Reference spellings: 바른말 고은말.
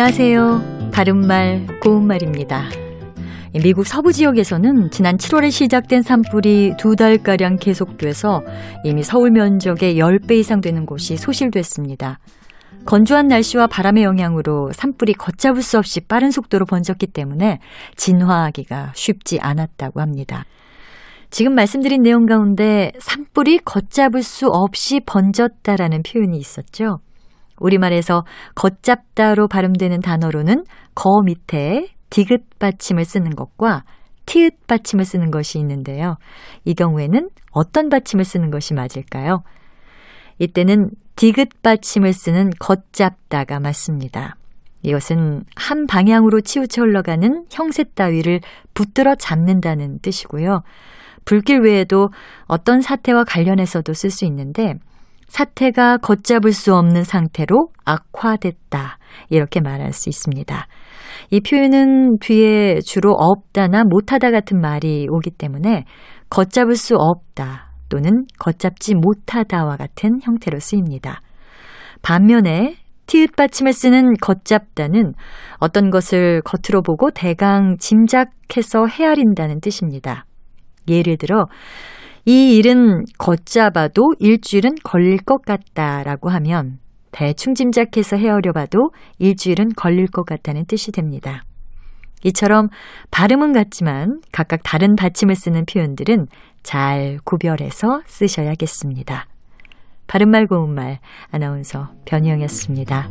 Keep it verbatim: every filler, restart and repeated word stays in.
안녕하세요. 바른말 고은말입니다. 미국 서부 지역에서는 지난 칠월에 시작된 산불이 두 달가량 계속돼서 이미 서울 면적의 십 배 이상 되는 곳이 소실됐습니다. 건조한 날씨와 바람의 영향으로 산불이 걷잡을 수 없이 빠른 속도로 번졌기 때문에 진화하기가 쉽지 않았다고 합니다. 지금 말씀드린 내용 가운데 산불이 걷잡을 수 없이 번졌다라는 표현이 있었죠. 우리말에서 걷잡다로 발음되는 단어로는 거 밑에 디귿 받침을 쓰는 것과 티귿 받침을 쓰는 것이 있는데요. 이 경우에는 어떤 받침을 쓰는 것이 맞을까요? 이때는 디귿 받침을 쓰는 걷잡다가 맞습니다. 이것은 한 방향으로 치우쳐 흘러가는 형세 따위를 붙들어 잡는다는 뜻이고요. 불길 외에도 어떤 사태와 관련해서도 쓸 수 있는데 사태가 걷잡을 수 없는 상태로 악화됐다 이렇게 말할 수 있습니다. 이 표현은 뒤에 주로 없다나 못하다 같은 말이 오기 때문에 걷잡을 수 없다 또는 걷잡지 못하다와 같은 형태로 쓰입니다. 반면에 티읕 받침을 쓰는 걷잡다는 어떤 것을 겉으로 보고 대강 짐작해서 헤아린다는 뜻입니다. 예를 들어 이 일은 걷잡아도 일주일은 걸릴 것 같다라고 하면 대충 짐작해서 헤아려봐도 일주일은 걸릴 것 같다는 뜻이 됩니다. 이처럼 발음은 같지만 각각 다른 받침을 쓰는 표현들은 잘 구별해서 쓰셔야겠습니다. 바른말 고운말 아나운서 변희영이었습니다.